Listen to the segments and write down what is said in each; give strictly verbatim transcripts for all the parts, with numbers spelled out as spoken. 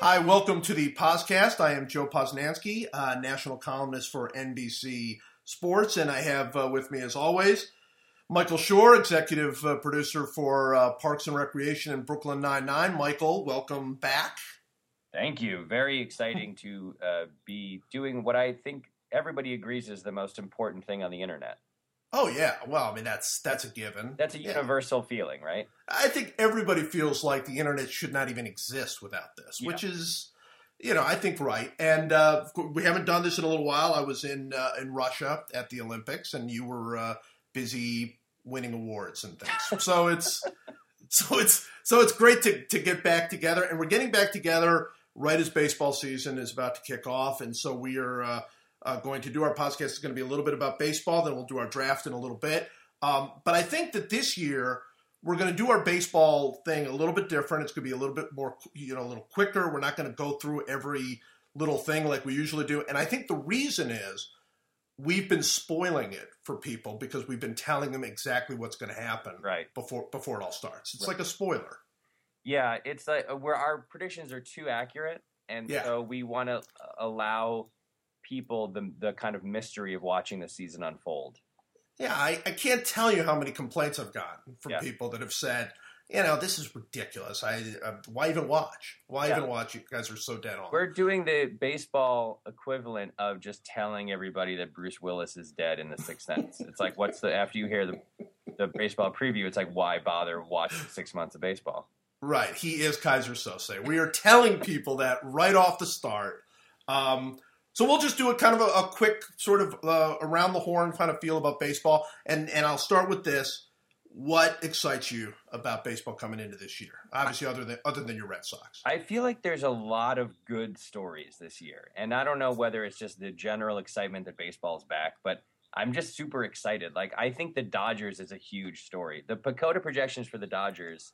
Hi, welcome to the podcast. I am Joe Posnanski, uh, national columnist for N B C Sports, and I have uh, with me, as always, Michael Shore, executive uh, producer for uh, Parks and Recreation and Brooklyn Nine-Nine. Michael, welcome back. Thank you. Very exciting to uh, be doing what I think everybody agrees is the most important thing on the internet. Oh, yeah. Well, I mean, that's that's a given. That's a universal yeah. feeling, right? I think everybody feels like the internet should not even exist without this, yeah. which is, you know, I think right. And uh, we haven't done this in a little while. I was in uh, in Russia at the Olympics, and you were uh, busy winning awards and things. So it's so it's so it's great to, to get back together, and we're getting back together right as baseball season is about to kick off, and so we are. Uh, Uh, going to do our podcast is going to be a little bit about baseball. Then we'll do our draft in a little bit. Um, but I think that this year we're going to do our baseball thing a little bit different. It's going to be a little bit more, you know, a little quicker. We're not going to go through every little thing like we usually do. And I think the reason is we've been spoiling it for people because we've been telling them exactly what's going to happen right before before it all starts. It's right. like a spoiler. Yeah, it's like where our predictions are too accurate, and yeah. so we want to allow people the the kind of mystery of watching the season unfold. Yeah, I, I can't tell you how many complaints I've gotten from yeah. people that have said, you know, this is ridiculous. I uh, why even watch? Why yeah. even watch? You guys are so dead on. We're doing the baseball equivalent of just telling everybody that Bruce Willis is dead in The Sixth Sense. It's like, what's the after you hear the the baseball preview? It's like, why bother watching six months of baseball? Right, he is Kaiser Sose. We are telling people that right off the start. Um, So we'll just do a kind of a, a quick sort of uh, around the horn kind of feel about baseball. And, and I'll start with this. What excites you about baseball coming into this year? Obviously, other than other than your Red Sox. I feel like there's a lot of good stories this year. And I don't know whether it's just the general excitement that baseball's back, but I'm just super excited. Like, I think the Dodgers is a huge story. The PECOTA projections for the Dodgers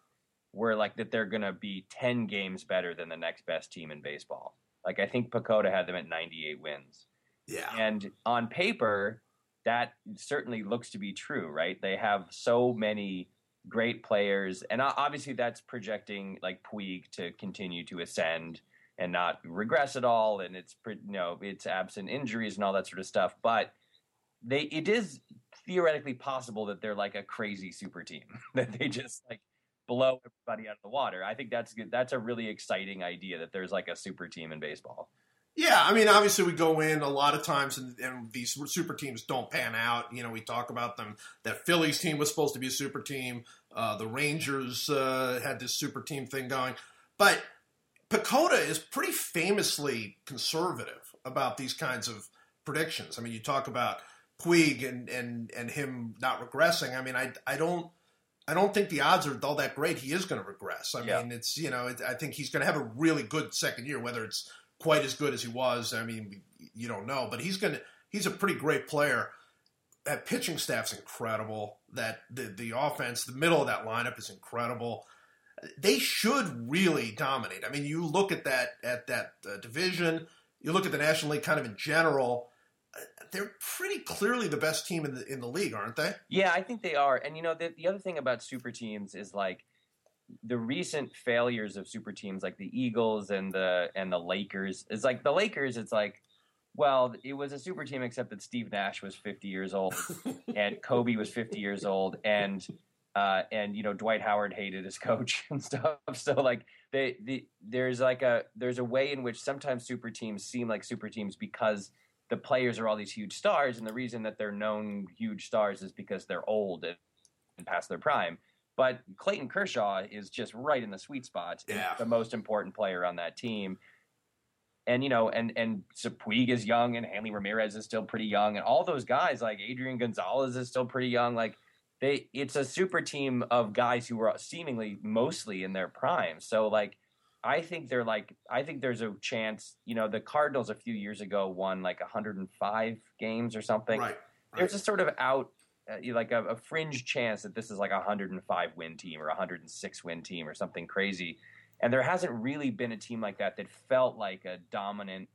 were like that they're going to be ten games better than the next best team in baseball. Like, I think PECOTA had them at ninety-eight wins. Yeah. And on paper, that certainly looks to be true, right? They have so many great players. And obviously that's projecting, like, Puig to continue to ascend and not regress at all. And it's, you know, it's absent injuries and all that sort of stuff. But they it is theoretically possible that they're, like, a crazy super team, that they just, like, blow everybody out of the water. I think that's good. That's a really exciting idea that there's like a super team in baseball. Yeah, I mean, obviously we go in a lot of times and, and these super teams don't pan out. You know, we talk about them. That Phillies team was supposed to be a super team. Uh, the Rangers uh, had this super team thing going. But PECOTA is pretty famously conservative about these kinds of predictions. I mean, you talk about Puig and and, and him not regressing. I mean, I I don't I don't think the odds are all that great. He is going to regress. I yeah. mean, it's, you know, it, I think he's going to have a really good second year, whether it's quite as good as he was. I mean, you don't know, but he's going to, he's a pretty great player. That pitching staff's incredible. That the, the offense, the middle of that lineup is incredible. They should really dominate. I mean, you look at that, at that uh, division, you look at the National League kind of in general, they're pretty clearly the best team in the in the league, aren't they? Yeah, I think they are. And, you know, the, the other thing about super teams is, like, the recent failures of super teams, like the Eagles and the and the Lakers, is like the Lakers, it's like, well, it was a super team except that Steve Nash was fifty years old and Kobe was fifty years old and, uh, and you know, Dwight Howard hated his coach and stuff. So, like, they, the, there's, like, a there's a way in which sometimes super teams seem like super teams because – the players are all these huge stars, and the reason that they're known huge stars is because they're old and past their prime. But Clayton Kershaw is just right in the sweet spot. Yeah. The most important player on that team. And, you know, and, and Puig is young, and Hanley Ramirez is still pretty young, and all those guys, like Adrian Gonzalez is still pretty young. Like, they, it's a super team of guys who are seemingly mostly in their prime. So, like, I think they're like, I think there's a chance, you know, the Cardinals a few years ago won like one hundred five games or something. Right, right. There's a sort of out, uh, like a, a fringe chance that this is like a one hundred five win team or a one hundred six win team or something crazy. And there hasn't really been a team like that that felt like a dominant,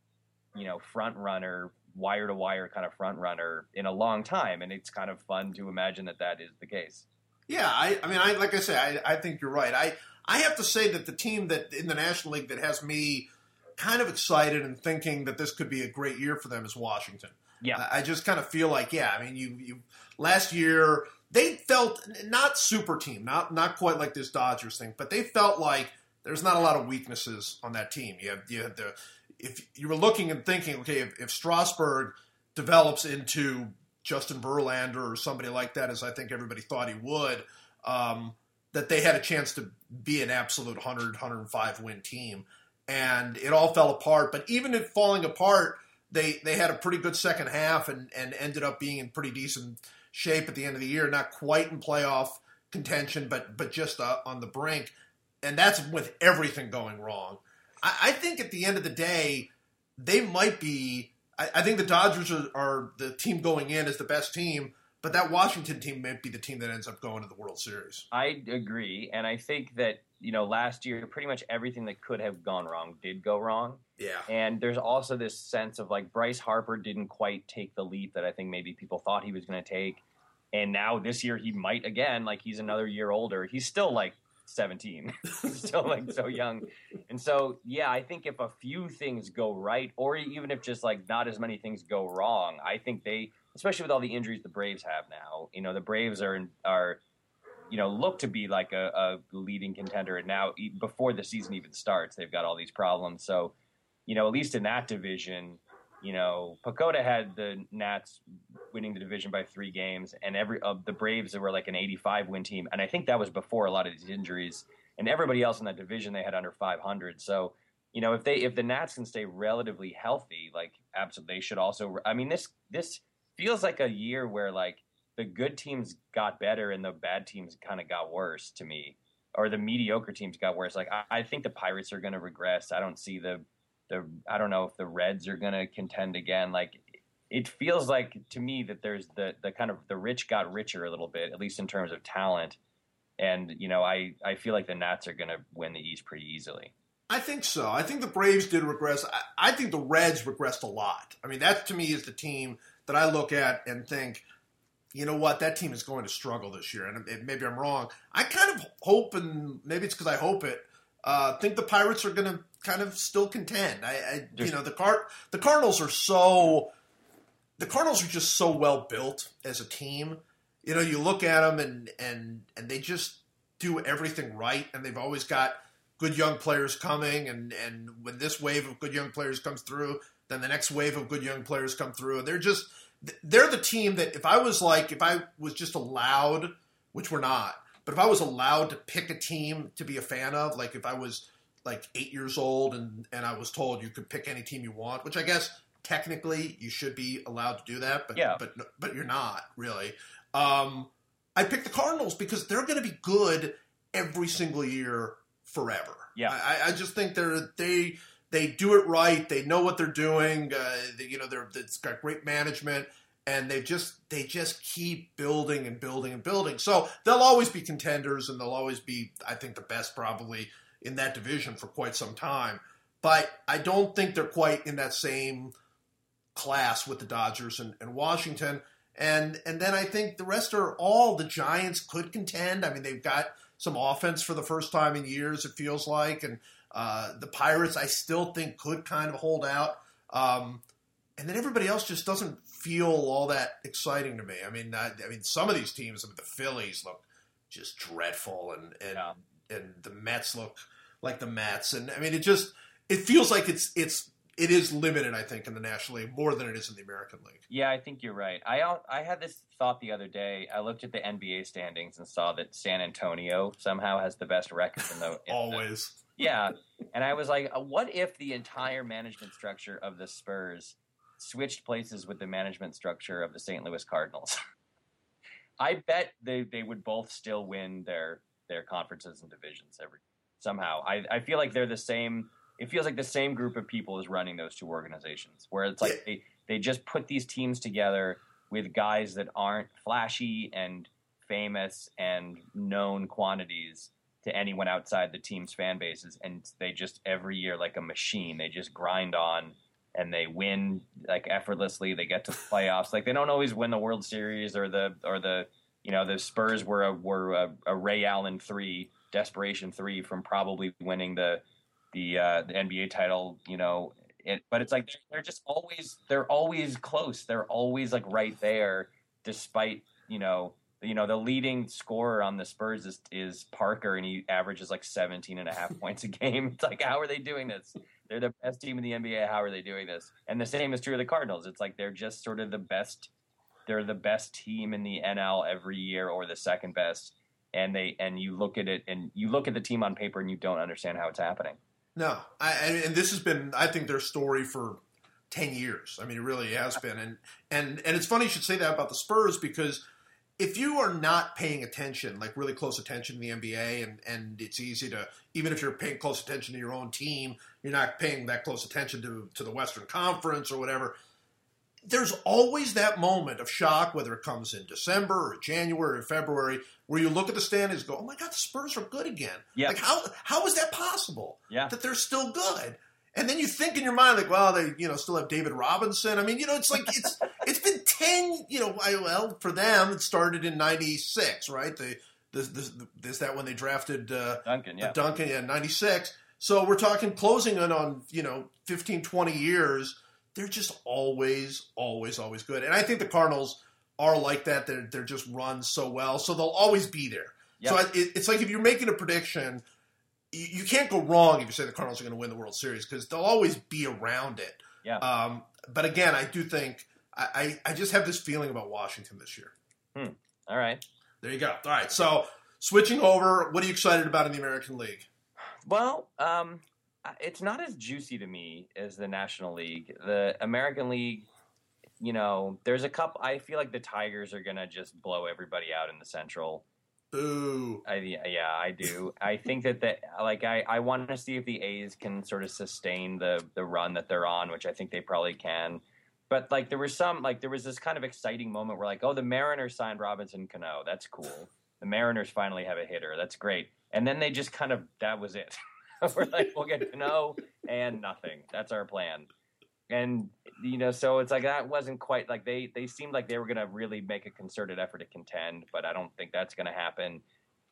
you know, front runner, wire to wire kind of front runner in a long time. And it's kind of fun to imagine that that is the case. Yeah. I, I mean, I, like I say, I, I think you're right. I, I have to say that the team that in the National League that has me kind of excited and thinking that this could be a great year for them is Washington. Yeah, I just kind of feel like, yeah, I mean, you, you last year they felt not super team, not not quite like this Dodgers thing, but they felt like there's not a lot of weaknesses on that team. You have, you have the, if you were looking and thinking, okay, if, if Strasburg develops into Justin Verlander or somebody like that, as I think everybody thought he would, um, that they had a chance to be an absolute one hundred, one hundred five win team, and it all fell apart. But even if falling apart, They they had a pretty good second half and, and ended up being in pretty decent shape at the end of the year. Not quite in playoff contention, but but just uh, on the brink. And that's with everything going wrong. I, I think at the end of the day, they might be – I think the Dodgers are, are the team going in as the best team, but that Washington team might be the team that ends up going to the World Series. I agree, and I think that – you know, last year, pretty much everything that could have gone wrong did go wrong. Yeah. And there's also this sense of, like, Bryce Harper didn't quite take the leap that I think maybe people thought he was going to take. And now this year he might again. Like, he's another year older. He's still, like, seventeen. He's still, like, so young. And so, yeah, I think if a few things go right, or even if just, like, not as many things go wrong, I think they, especially with all the injuries the Braves have now, you know, the Braves are are – you know, look to be like a, a leading contender. And now before the season even starts, they've got all these problems. So, you know, at least in that division, you know, PECOTA had the Nats winning the division by three games and every of uh, the Braves were like an eighty-five win team. And I think that was before a lot of these injuries and everybody else in that division, they had under five hundred. So, you know, if they, if the Nats can stay relatively healthy, like absolutely, they should also, I mean, this, this feels like a year where like, the good teams got better and the bad teams kind of got worse to me, or the mediocre teams got worse. Like, I, I think the Pirates are going to regress. I don't see the, the, I don't know if the Reds are going to contend again. Like, it feels like to me that there's the, the kind of the rich got richer a little bit, at least in terms of talent. And, you know, I, I feel like the Nats are going to win the East pretty easily. I think so. I think the Braves did regress. I, I think the Reds regressed a lot. I mean, that to me is the team that I look at and think, you know what, that team is going to struggle this year, and it, maybe I'm wrong. I kind of hope, and maybe it's because I hope it, uh, think the Pirates are going to kind of still contend. I, I you know, the Card- the Cardinals are so, the Cardinals are just so well built as a team. You know, you look at them, and and and they just do everything right, and they've always got good young players coming, and and when this wave of good young players comes through, then the next wave of good young players come through, and they're just... They're the team that if I was like, if I was just allowed, which we're not, but if I was allowed to pick a team to be a fan of, like if I was like eight years old and, and I was told you could pick any team you want, which I guess technically you should be allowed to do that, but yeah. but but you're not really. Um, I picked the Cardinals because they're going to be good every single year forever. Yeah, I, I just think they're they. They do it right. They know what they're doing. Uh, they, you know, they're, it's got great management, and they just they just keep building and building and building. So they'll always be contenders, and they'll always be, I think, the best probably in that division for quite some time. But I don't think they're quite in that same class with the Dodgers and, and Washington. And and then I think the rest are all the Giants could contend. I mean, they've got some offense for the first time in years, it feels like, and Uh, the Pirates, I still think, could kind of hold out. Um, and then everybody else just doesn't feel all that exciting to me. I mean, I, I mean, some of these teams, I mean, the Phillies look just dreadful, and and, yeah. and the Mets look like the Mets. And, I mean, it just it feels like it's it's it is limited, I think, in the National League more than it is in the American League. Yeah, I think you're right. I, I had this thought the other day. I looked at the N B A standings and saw that San Antonio somehow has the best record in the in Always. The, Yeah, and I was like, what if the entire management structure of the Spurs switched places with the management structure of the Saint Louis Cardinals? I bet they, they would both still win their their conferences and divisions every somehow. I, I feel like they're the same. It feels like the same group of people is running those two organizations, where it's like they, they just put these teams together with guys that aren't flashy and famous and known quantities to anyone outside the team's fan bases, and they just every year like a machine. They just grind on, and they win like effortlessly. They get to the playoffs. Like, they don't always win the World Series or the or the you know the Spurs were a were a, a Ray Allen three desperation three from probably winning the the uh, the N B A title, you know. It, but it's like they're just always they're always close. They're always like right there, despite you know you know the leading scorer on the Spurs is, is Parker, and he averages like seventeen and a half points a game. It's like, how are they doing this? They're the best team in the N B A. How are they doing this? And the same is true of the Cardinals. It's like they're just sort of the best. They're the best team in the N L every year, or the second best. And they and you look at it and you look at the team on paper and you don't understand how it's happening. No, I, and this has been, I think, their story for ten years. I mean, it really has been. And, and and it's funny you should say that about the Spurs, because if you are not paying attention, like really close attention to the N B A, and, and it's easy to, even if you're paying close attention to your own team, you're not paying that close attention to, to the Western Conference or whatever, there's always that moment of shock, whether it comes in December or January or February, where you look at the standings and go, oh, my God, the Spurs are good again. Yep. Like, how how is that possible yeah. that they're still good? And then you think in your mind, like, well, they you know still have David Robinson. I mean, you know, it's like it's it's been ten, you know, well, for them, it started in ninety-six, right? The, the, the, the, is that when they drafted uh, Duncan, yeah. Duncan, yeah, ninety-six. So we're talking closing in on, you know, fifteen, twenty years. They're just always, always, always good. And I think the Cardinals are like that. They're, they're just run so well. So they'll always be there. Yep. So I, it, it's like if you're making a prediction, you, you can't go wrong if you say the Cardinals are going to win the World Series, because they'll always be around it. Yeah. Um, but again, I do think I, – I, I just have this feeling about Washington this year. Hmm. All right. There you go. All right. So switching over, what are you excited about in the American League? Well, um – it's not as juicy to me as the National League. The American League, you know, there's a couple. I feel like the Tigers are going to just blow everybody out in the Central. Boo. I, yeah, I do. I think that, the, like, I, I want to see if the A's can sort of sustain the, the run that they're on, which I think they probably can. But, like, there was some, like, there was this kind of exciting moment where, like, oh, the Mariners signed Robinson Cano. That's cool. The Mariners finally have a hitter. That's great. And then they just kind of, that was it. We're like, we'll get Cano and nothing. That's our plan. And, you know, so it's like that wasn't quite like they, they seemed like they were going to really make a concerted effort to contend, but I don't think that's going to happen.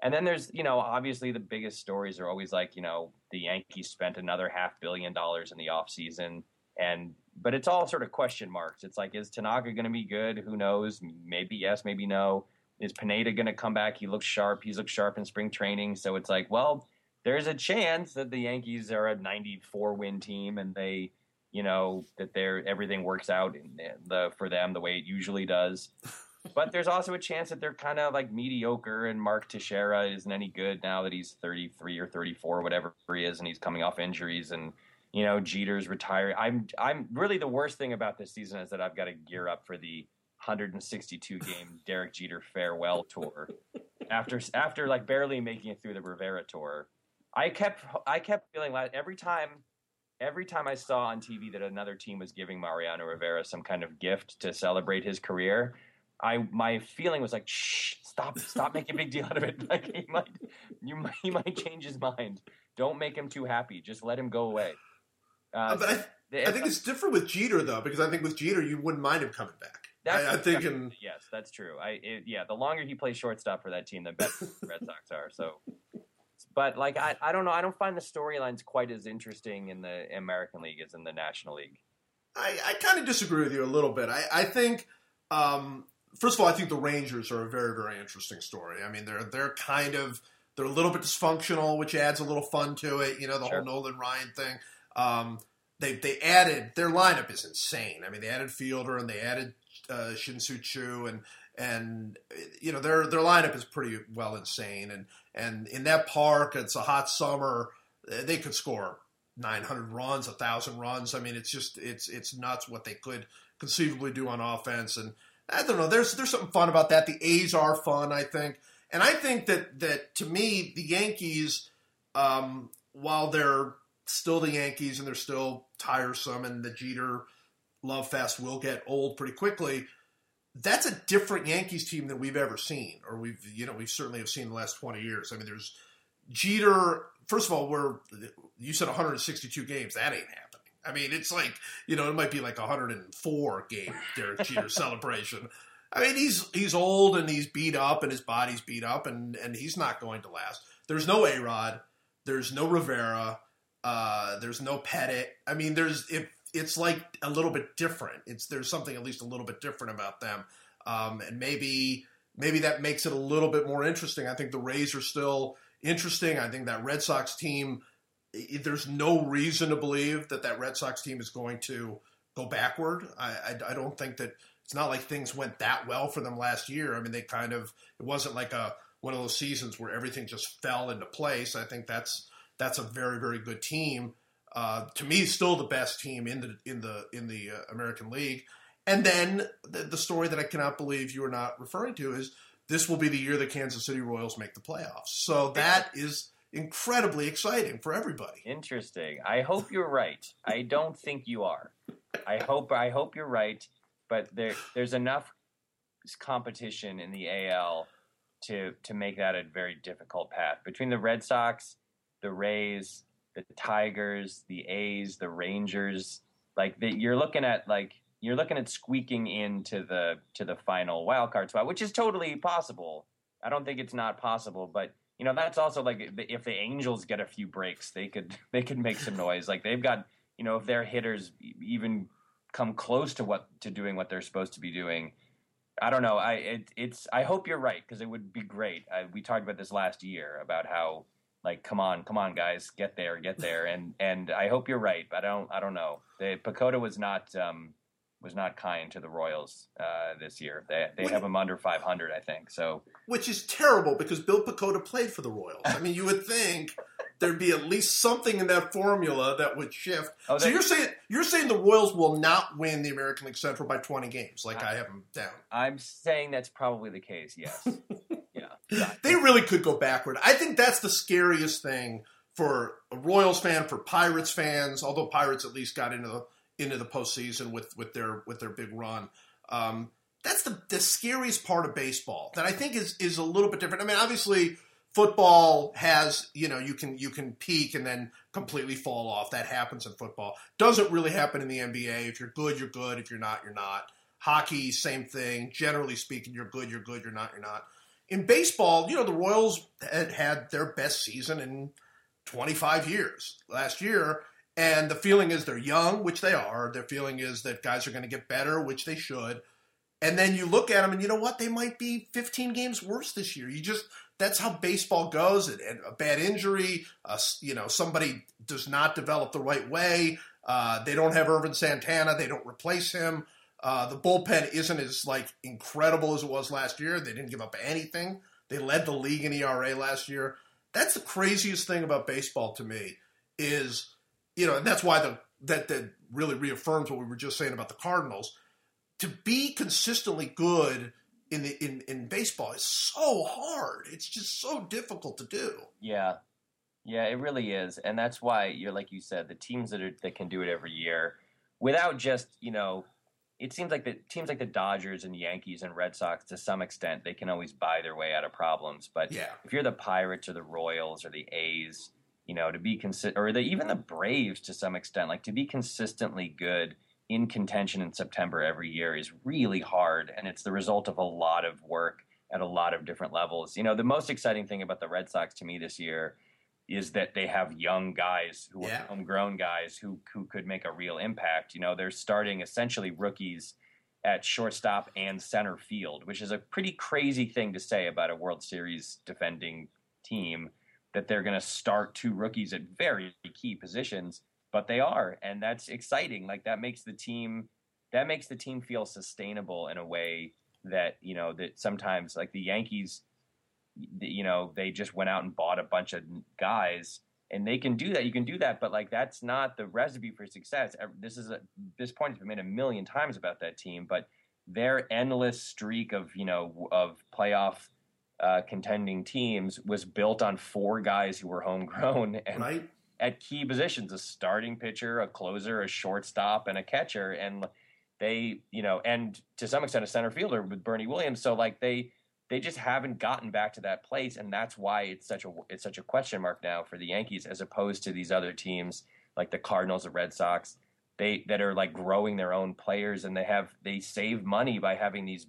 And then there's, you know, obviously the biggest stories are always like, you know, the Yankees spent another half billion dollars in the offseason. And, but it's all sort of question marks. It's like, is Tanaka going to be good? Who knows? Maybe yes, maybe no. Is Pineda going to come back? He looks sharp. He's looked sharp in spring training. So it's like, well, there's a chance that the Yankees are a ninety-four win team, and they, you know, that they're everything works out in the for them the way it usually does. But there's also a chance that they're kind of like mediocre, and Mark Teixeira isn't any good now that he's thirty-three or thirty-four, whatever he is, and he's coming off injuries, and you know Jeter's retired. I'm I'm really the worst thing about this season is that I've got to gear up for the one hundred sixty-two game Derek Jeter farewell tour after after like barely making it through the Rivera tour. I kept I kept feeling like every time every time I saw on T V that another team was giving Mariano Rivera some kind of gift to celebrate his career, I my feeling was like, shh, stop stop making a big deal out of it. Like he might you might, he might change his mind. Don't make him too happy. Just let him go away. Uh, but I, th- I think it's different with Jeter though, because I think with Jeter you wouldn't mind him coming back. That's I, I think in... yes, that's true. I it, yeah, the longer he plays shortstop for that team, the better the Red Sox are. So. But, like, I, I don't know. I don't find the storylines quite as interesting in the American League as in the National League. I, I kind of disagree with you a little bit. I, I think, um, first of all, I think the Rangers are a very, very interesting story. I mean, they're they're kind of – they're a little bit dysfunctional, which adds a little fun to it, you know, the sure. whole Nolan Ryan thing. Um, they they added – their lineup is insane. I mean, they added Fielder and they added uh, Shin-Soo Choo and – And, you know, their their lineup is pretty well insane. And, and in that park, it's a hot summer. They could score nine hundred runs, one thousand runs. I mean, it's just it's it's nuts what they could conceivably do on offense. And I don't know. There's there's something fun about that. The A's are fun, I think. And I think that, that to me, the Yankees, um, while they're still the Yankees and they're still tiresome and the Jeter love fest will get old pretty quickly – that's a different Yankees team than we've ever seen, or we've, you know, we certainly have seen the last twenty years. I mean, there's Jeter. First of all, we're, you said one hundred sixty-two games. That ain't happening. I mean, it's like, you know, it might be like one hundred four game Derek Jeter celebration. I mean, he's, he's old and he's beat up and his body's beat up and, and he's not going to last. There's no A-Rod. There's no Rivera. Uh, there's no Pettit. I mean, there's it, it's like a little bit different. It's there's something at least a little bit different about them, um, and maybe maybe that makes it a little bit more interesting. I think the Rays are still interesting. I think that Red Sox team. It, there's no reason to believe that that Red Sox team is going to go backward. I, I, I don't think that it's not like things went that well for them last year. I mean, they kind of it wasn't like a one of those seasons where everything just fell into place. I think that's. That's a very, very good team. Uh, to me, still the best team in the in the in the uh, American League. And then the, the story that I cannot believe you are not referring to is this will be the year the Kansas City Royals make the playoffs. So that is incredibly exciting for everybody. Interesting. I hope you're right. I don't think you are. I hope I hope you're right. But there there's enough competition in the A L to to make that a very difficult path between the Red Sox, the Rays, the Tigers, the A's, the Rangers. Like the, you're looking at like you're looking at squeaking into the to the final wild card spot, which is totally possible. I don't think it's not possible, but you know that's also like if the Angels get a few breaks, they could they could make some noise. Like they've got you know if their hitters even come close to what to doing what they're supposed to be doing. I don't know. I it, it's I hope you're right because it would be great. I, we talked about this last year about how. Like, come on, come on, guys, get there, get there, and and I hope you're right, but I don't, I don't know. The PECOTA was not um, was not kind to the Royals uh, this year. They they Wait. have them under five hundred, I think. So which is terrible because Bill PECOTA played for the Royals. I mean, you would think there'd be at least something in that formula that would shift. Oh, so you're saying you're saying the Royals will not win the American League Central by twenty games, like I, I have them down. I'm saying that's probably the case. Yes. Yeah. They really could go backward. I think that's the scariest thing for a Royals fan, for Pirates fans. Although Pirates at least got into the into the postseason with, with their with their big run. Um, that's the, the scariest part of baseball that I think is is a little bit different. I mean, obviously football has you know you can you can peak and then completely fall off. That happens in football. Doesn't really happen in the N B A. If you're good, you're good. If you're not, you're not. Hockey, same thing. Generally speaking, you're good, you're good. You're not, you're not. In baseball, you know, the Royals had had their best season in twenty-five years last year, and the feeling is they're young, which they are. Their feeling is that guys are going to get better, which they should. And then you look at them, and you know what? They might be fifteen games worse this year. You just that's how baseball goes. And, and a bad injury, uh, you know, somebody does not develop the right way. Uh, they don't have Irvin Santana. They don't replace him. Uh, the bullpen isn't as, like, incredible as it was last year. They didn't give up anything. They led the league in E R A last year. That's the craziest thing about baseball to me is, you know, and that's why the that, that really reaffirms what we were just saying about the Cardinals. To be consistently good in the in, in baseball is so hard. It's just so difficult to do. Yeah. Yeah, it really is. And that's why, you're like you said, the teams that, are, that can do it every year without just, you know, it seems like the teams like the Dodgers and Yankees and Red Sox, to some extent, they can always buy their way out of problems. But yeah. if you're the Pirates or the Royals or the A's, you know, to be consi- or the, even the Braves to some extent, like to be consistently good in contention in September every year is really hard, and it's the result of a lot of work at a lot of different levels. You know, the most exciting thing about the Red Sox to me this year is that they have young guys who yeah. are homegrown guys who who could make a real impact. You know, they're starting essentially rookies at shortstop and center field, which is a pretty crazy thing to say about a World Series defending team, that they're going to start two rookies at very key positions, but they are. And that's exciting. Like that makes the team, that makes the team feel sustainable in a way that, you know, that sometimes like the Yankees, you know, they just went out and bought a bunch of guys, and they can do that. You can do that, but like that's not the recipe for success. This is a, this point has been made a million times about that team, but their endless streak of you know of playoff uh, contending teams was built on four guys who were homegrown and right. at key positions: a starting pitcher, a closer, a shortstop, and a catcher, and they you know, and to some extent a center fielder with Bernie Williams. So like they. They just haven't gotten back to that place, and that's why it's such a it's such a question mark now for the Yankees, as opposed to these other teams like the Cardinals or Red Sox, they that are like growing their own players, and they have they save money by having these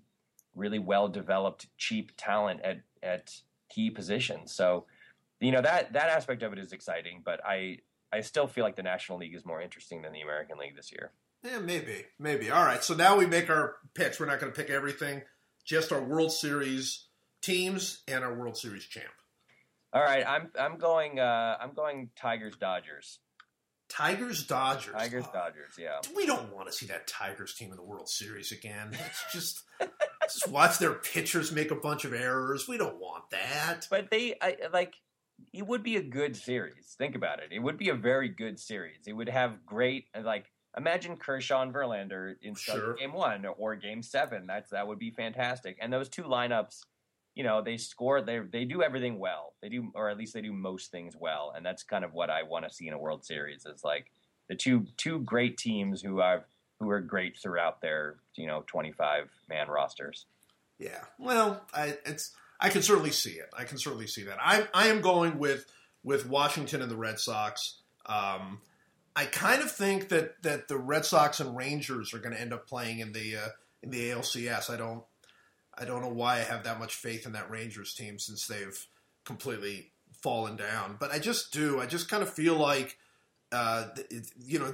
really well developed cheap talent at at key positions. So, you know that that aspect of it is exciting, but I I still feel like the National League is more interesting than the American League this year. Yeah, maybe, maybe. All right, so now we make our picks. We're not going to pick everything, just our World Series teams and our World Series champ. All right, I'm I'm going uh, I'm going Tigers Dodgers. Tigers Dodgers. Tigers Dodgers. Yeah. We don't want to see that Tigers team in the World Series again. It's just just watch their pitchers make a bunch of errors. We don't want that. But they I, like. It would be a good series. Think about it. It would be a very good series. It would have great, like, imagine Kershaw and Verlander in sure. game one or game seven. That's that would be fantastic. And those two lineups, you know, they score. They they do everything well. They do, or at least they do most things well. And that's kind of what I want to see in a World Series. Is like the two two great teams who are who are great throughout their you know twenty-five man rosters. Yeah. Well, I, it's. I can certainly see it. I can certainly see that. I I am going with with Washington and the Red Sox. Um, I kind of think that, that the Red Sox and Rangers are going to end up playing in the uh, in the A L C S. I don't I don't know why I have that much faith in that Rangers team since they've completely fallen down. But I just do. I just kind of feel like uh, it, you know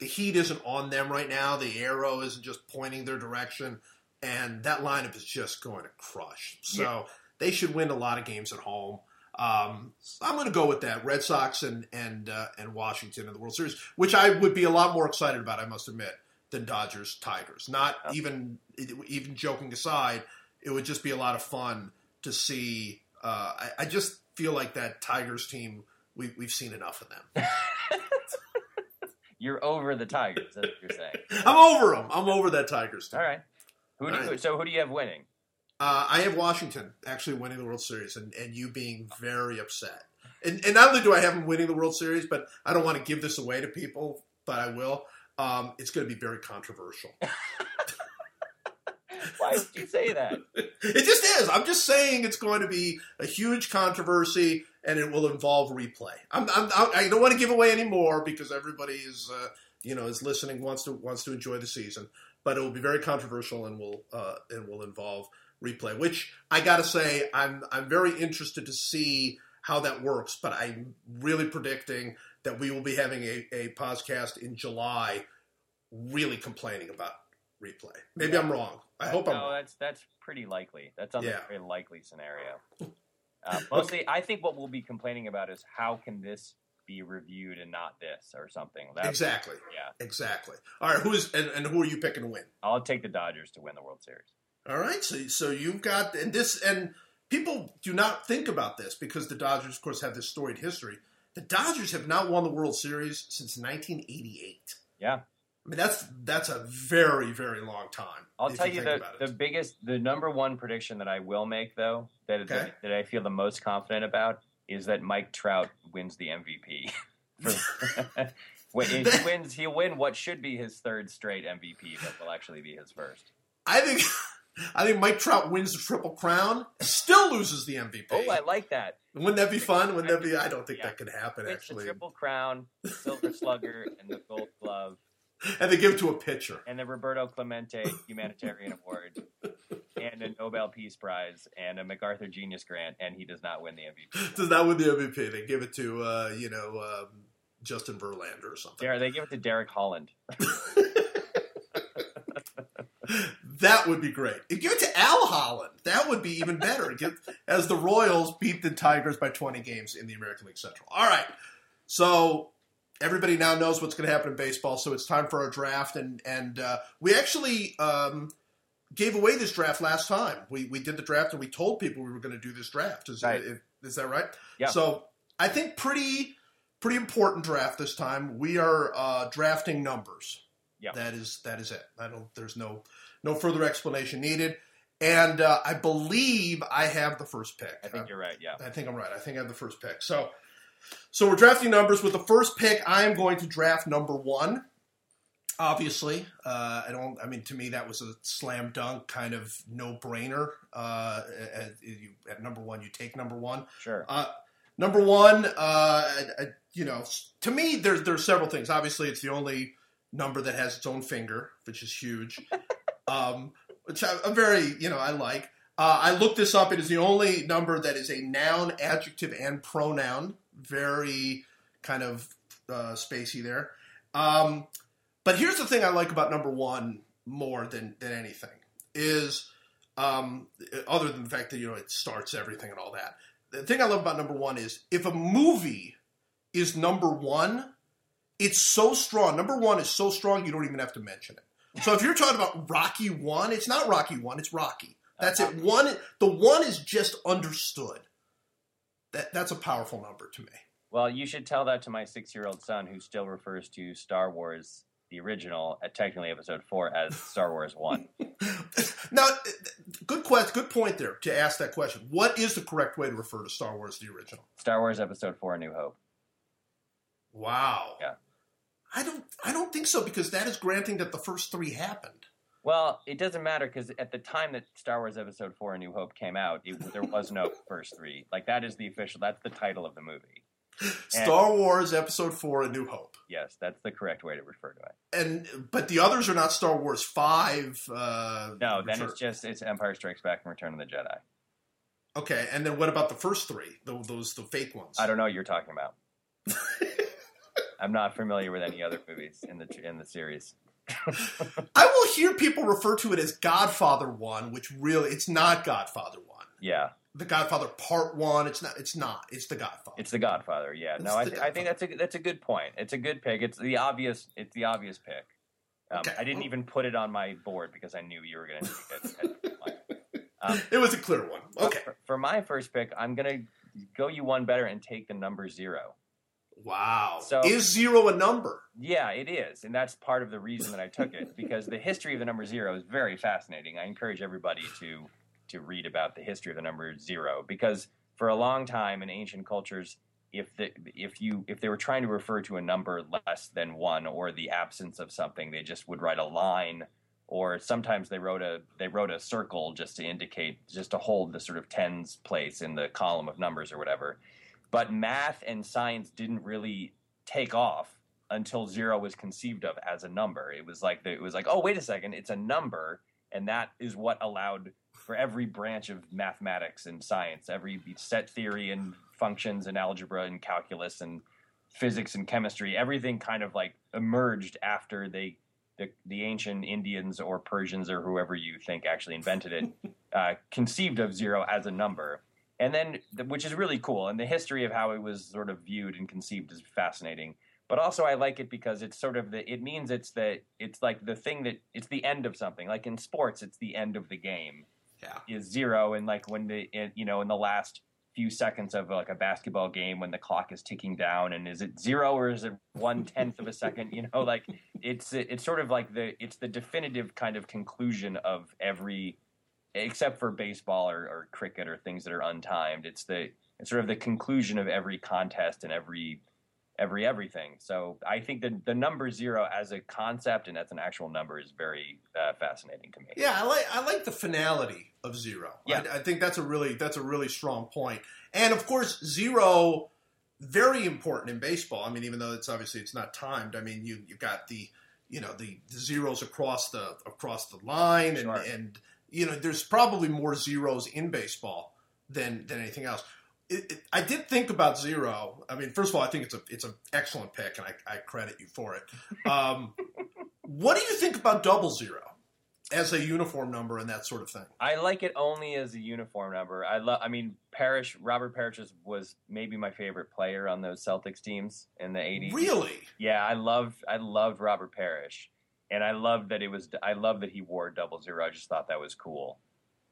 the heat isn't on them right now. The arrow isn't just pointing their direction, and that lineup is just going to crush. So. Yeah. They should win a lot of games at home. Um, I'm going to go with that, Red Sox and and uh, and Washington in the World Series, which I would be a lot more excited about, I must admit, than Dodgers Tigers. Not okay. even even joking aside, it would just be a lot of fun to see. Uh, I, I just feel like that Tigers team, we, we've seen enough of them. You're over the Tigers, that's what you're saying. I'm over them. I'm over that Tigers team. All right. Who do you, right. So who do you have winning? Uh, I have Washington actually winning the World Series, and, and you being very upset. And, and not only do I have them winning the World Series, but I don't want to give this away to people, but I will. Um, it's going to be very controversial. Why would you say that? It just is. I'm just saying it's going to be a huge controversy, and it will involve replay. I'm, I'm, I don't want to give away any more because everybody is, uh, you know, is listening, wants to wants to enjoy the season. But it will be very controversial, and will uh, and will involve. Replay, which I gotta say, I'm I'm very interested to see how that works, but I'm really predicting that we will be having a, a podcast in July, really complaining about replay. Maybe yeah. I'm wrong. I hope no, I'm. No, that's that's pretty likely. That's on yeah. the very likely scenario. Uh, mostly, okay. I think what we'll be complaining about is how can this be reviewed and not this or something. That's, exactly. Yeah. Exactly. All right. Who is and, and who are you picking to win? I'll take the Dodgers to win the World Series. All right, so so you've got and this and people do not think about this because the Dodgers, of course, have this storied history. The Dodgers have not won the World Series since nineteen eighty-eight. Yeah, I mean that's that's a very very long time. I'll tell you, you the the biggest the number one prediction that I will make though that okay. that, that I feel the most confident about is that Mike Trout wins the M V P. For, when he wins, he'll win what should be his third straight M V P, but will actually be his first. I think. I think Mike Trout wins the Triple Crown, still loses the M V P. Oh, I like that. Wouldn't that be fun? Wouldn't that be? I don't think yeah. that could happen, wins actually. The Triple Crown, the Silver Slugger, and the Gold Glove. And they give it to a pitcher. And the Roberto Clemente Humanitarian Award, and a Nobel Peace Prize, and a MacArthur Genius Grant, and he does not win the M V P. Does not win the M V P. They give it to, uh, you know, um, Justin Verlander or something. Yeah, they give it to Derek Holland. That would be great. Give it to Al Holland. That would be even better. Give, as the Royals beat the Tigers by twenty games in the American League Central. All right. So everybody now knows what's going to happen in baseball, so it's time for our draft. And, and uh, we actually um, gave away this draft last time. We we did the draft, and we told people we were going to do this draft. Is, right. is, is that right? Yeah. So I think pretty, pretty important draft this time. We are uh, drafting numbers. Yeah. That is that is it. I don't. There's no no further explanation needed. And uh, I believe I have the first pick. I think I'm, you're right. Yeah. I think I'm right. I think I have the first pick. So, so we're drafting numbers with the first pick. I am going to draft number one. Obviously, uh, I don't. I mean, to me, that was a slam dunk, kind of no brainer. Uh, at, at number one, you take number one. Sure. Uh, number one. Uh, I, I, you know, to me, there's there's several things. Obviously, it's the only number that has its own finger, which is huge, um, which I, I'm very, you know, I like. Uh, I looked this up. It is the only number that is a noun, adjective, and pronoun. Very kind of uh, Spacey there. Um, but here's the thing I like about number one more than, than anything is, um, other than the fact that, you know, it starts everything and all that. The thing I love about number one is if a movie is number one, it's so strong. Number one is so strong, you don't even have to mention it. So if you're talking about Rocky One, it's not Rocky One, it's Rocky. That's it. One, the one is just understood. That that's a powerful number to me. Well, you should tell that to my six-year-old son, who still refers to Star Wars, the original, technically Episode Four, as Star Wars One. Now, good quest, good point there to ask that question. What is the correct way to refer to Star Wars, the original? Star Wars Episode Four: A New Hope. Wow. Yeah. I don't. I don't think so, because that is granting that the first three happened. Well, it doesn't matter, because at the time that Star Wars Episode Four: A New Hope came out, it, there was no first three. Like, that is the official. That's the title of the movie. And Star Wars Episode Four: A New Hope. Yes, that's the correct way to refer to it. And but the others are not Star Wars Five. Uh, no, then Return. It's just it's Empire Strikes Back and Return of the Jedi. Okay, and then what about the first three? The, those the fake ones. I don't know what you're talking about. I'm not familiar with any other movies in the in the series. I will hear people refer to it as Godfather One, which really it's not Godfather One. Yeah, the Godfather Part One. It's not. It's not. It's the Godfather. It's the Godfather. Yeah. It's no, I, th- I think that's a that's a good point. It's a good pick. It's the obvious. It's the obvious pick. Um, okay. I didn't even put it on my board because I knew you were going to do it. Um, it was a clear one. Okay. For, for my first pick, I'm going to go you one better and take the number zero. Wow. So, is zero a number? Yeah, it is. And that's part of the reason that I took it, because the history of the number zero is very fascinating. I encourage everybody to to read about the history of the number zero, because for a long time in ancient cultures, if the, if you if they were trying to refer to a number less than one or the absence of something, they just would write a line, or sometimes they wrote a they wrote a circle just to indicate, just to hold the sort of tens place in the column of numbers or whatever. But math and science didn't really take off until zero was conceived of as a number. It was like the, it was like, oh, wait a second, it's a number, and that is what allowed for every branch of mathematics and science, every set theory and functions and algebra and calculus and physics and chemistry, everything kind of like emerged after they the, the ancient Indians or Persians or whoever you think actually invented it uh, conceived of zero as a number. And then, which is really cool, and the history of how it was sort of viewed and conceived is fascinating. But also, I like it because it's sort of the, it means it's the, it's like the thing that, it's the end of something. Like in sports, it's the end of the game. Yeah. Is zero, and like when the, it, you know, in the last few seconds of like a basketball game when the clock is ticking down, and is it zero or is it one tenth of a second? You know, like it's, it's sort of like the, it's the definitive kind of conclusion of every. Except for baseball or, or cricket or things that are untimed, it's the it's sort of the conclusion of every contest and every every everything. So I think that the number zero as a concept and as an actual number is very uh, fascinating to me. Yeah, I like I like the finality of zero. Yeah. I, I think that's a really that's a really strong point. And of course, zero very important in baseball. I mean, even though it's obviously it's not timed. I mean, you you've got the you know the, the zeros across the across the line sure. and. and You know, there's probably more zeros in baseball than than anything else. It, it, I did think about zero. I mean, first of all, I think it's a it's an excellent pick, and I, I credit you for it. Um, what do you think about double zero as a uniform number and that sort of thing? I like it only as a uniform number. I love. I mean, Parish Robert Parish was maybe my favorite player on those Celtics teams in the eighties. Really? Yeah, I loved I loved Robert Parish. And I love that it was. I love that he wore double zero. I just thought that was cool.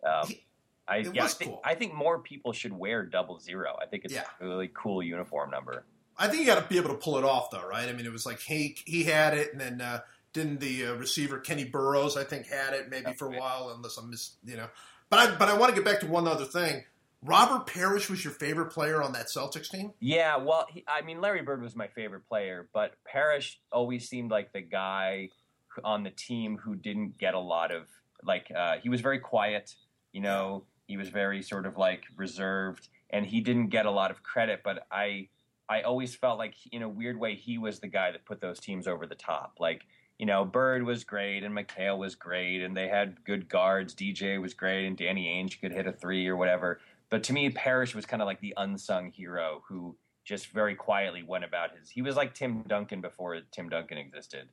Um, he, I, it yeah, was I think, cool. I think more people should wear double zero. I think it's yeah. a really cool uniform number. I think you got to be able to pull it off, though, right? I mean, it was like he he had it, and then uh, didn't the uh, receiver Kenny Burroughs, I think, had it maybe That's for right. a while, unless I'm mis- you know. But I but I want to get back to one other thing. Robert Parish was your favorite player on that Celtics team? Yeah, well, he, I mean, Larry Bird was my favorite player, but Parish always seemed like the guy on the team who didn't get a lot of like uh he was very quiet, you know, he was very sort of like reserved, and he didn't get a lot of credit, but I I always felt like in a weird way he was the guy that put those teams over the top. Like, you know, Bird was great and McHale was great and they had good guards, D J was great and Danny Ainge could hit a three or whatever. But to me, Parrish was kind of like the unsung hero who just very quietly went about his, he was like Tim Duncan before Tim Duncan existed.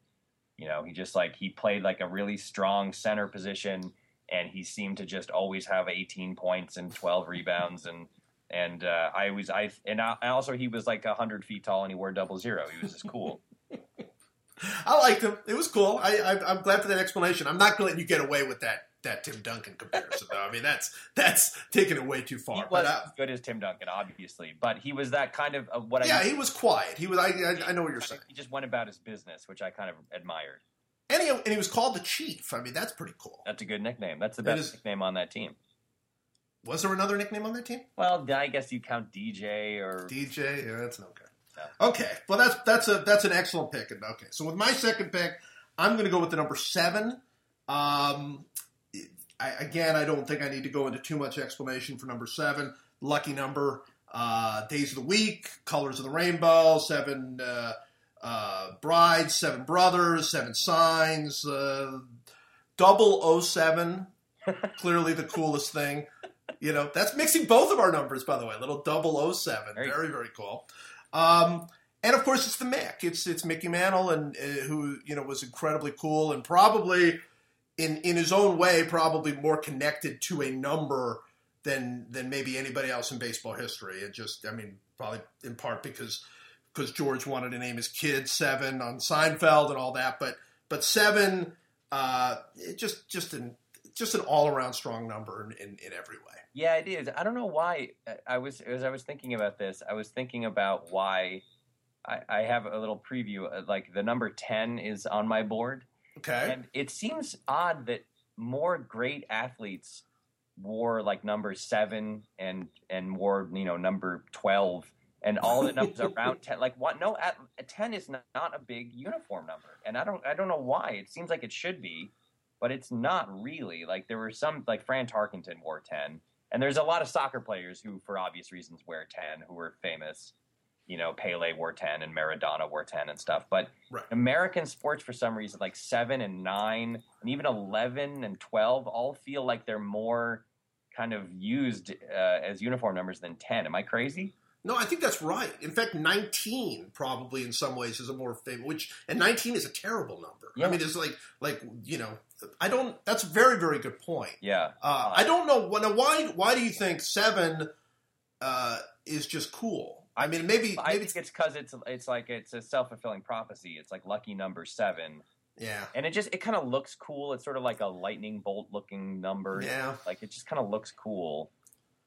You know, he just like, he played like a really strong center position, and he seemed to just always have eighteen points and twelve rebounds. And, and, uh, I was, I, and I, also he was like a hundred feet tall and he wore double zero. He was just cool. I liked him. It was cool. I, I, I'm glad for that explanation. I'm not going to let you get away with that. That Tim Duncan comparison, though. I mean, that's that's taking it way too far. He was but, uh, as good as Tim Duncan, obviously, but he was that kind of uh, what. Yeah, I mean, he was quiet. He was. I, I, I know what you're saying. He just went about his business, which I kind of admired. And he, and he was called the Chief. I mean, that's pretty cool. That's a good nickname. That's the best is, nickname on that team. Was there another nickname on that team? Well, I guess you count D J or D J. Yeah, that's no good. No. Okay, well that's that's a that's an excellent pick. And okay, so with my second pick, I'm going to go with the number seven. Um. I, again, I don't think I need to go into too much explanation for number seven. Lucky number, uh, days of the week, colors of the rainbow, seven uh, uh, brides, seven brothers, seven signs, uh, double oh seven, clearly the coolest thing. You know, that's mixing both of our numbers, by the way, little double oh seven. Very, very cool. Um, and, of course, it's the Mick. It's it's Mickey Mantle, and uh, who, you know, was incredibly cool and probably – In, in his own way, probably more connected to a number than than maybe anybody else in baseball history. It just, I mean, probably in part because because George wanted to name his kid Seven on Seinfeld and all that. But but seven, uh, it just just an just an all around strong number in, in, in every way. Yeah, it is. I don't know why. I was as I was thinking about this, I was thinking about why I, I have a little preview. Like the number ten is on my board. Okay. And it seems odd that more great athletes wore like number seven and and wore, you know, number twelve and all the numbers around ten. Like what? No, at, ten is not, not a big uniform number, and I don't I don't know why. It seems like it should be, but it's not really. Like there were some like Fran Tarkenton wore ten, and there's a lot of soccer players who, for obvious reasons, wear ten who are famous. You know, Pele wore ten and Maradona wore ten and stuff. But right. American sports, for some reason, like seven and nine and even eleven and twelve all feel like they're more kind of used uh, as uniform numbers than ten. Am I crazy? No, I think that's right. In fact, nineteen probably in some ways is a more favorite, which and nineteen is a terrible number. Yeah. I mean, it's like, like you know, I don't – that's a very, very good point. Yeah. Uh, I don't know. Now, why, why do you think seven uh, is just cool? I mean, maybe, I maybe think it's because it's it's like it's a self-fulfilling prophecy. It's like lucky number seven. Yeah. And it just it kind of looks cool. It's sort of like a lightning bolt looking number. Yeah. Like it just kind of looks cool.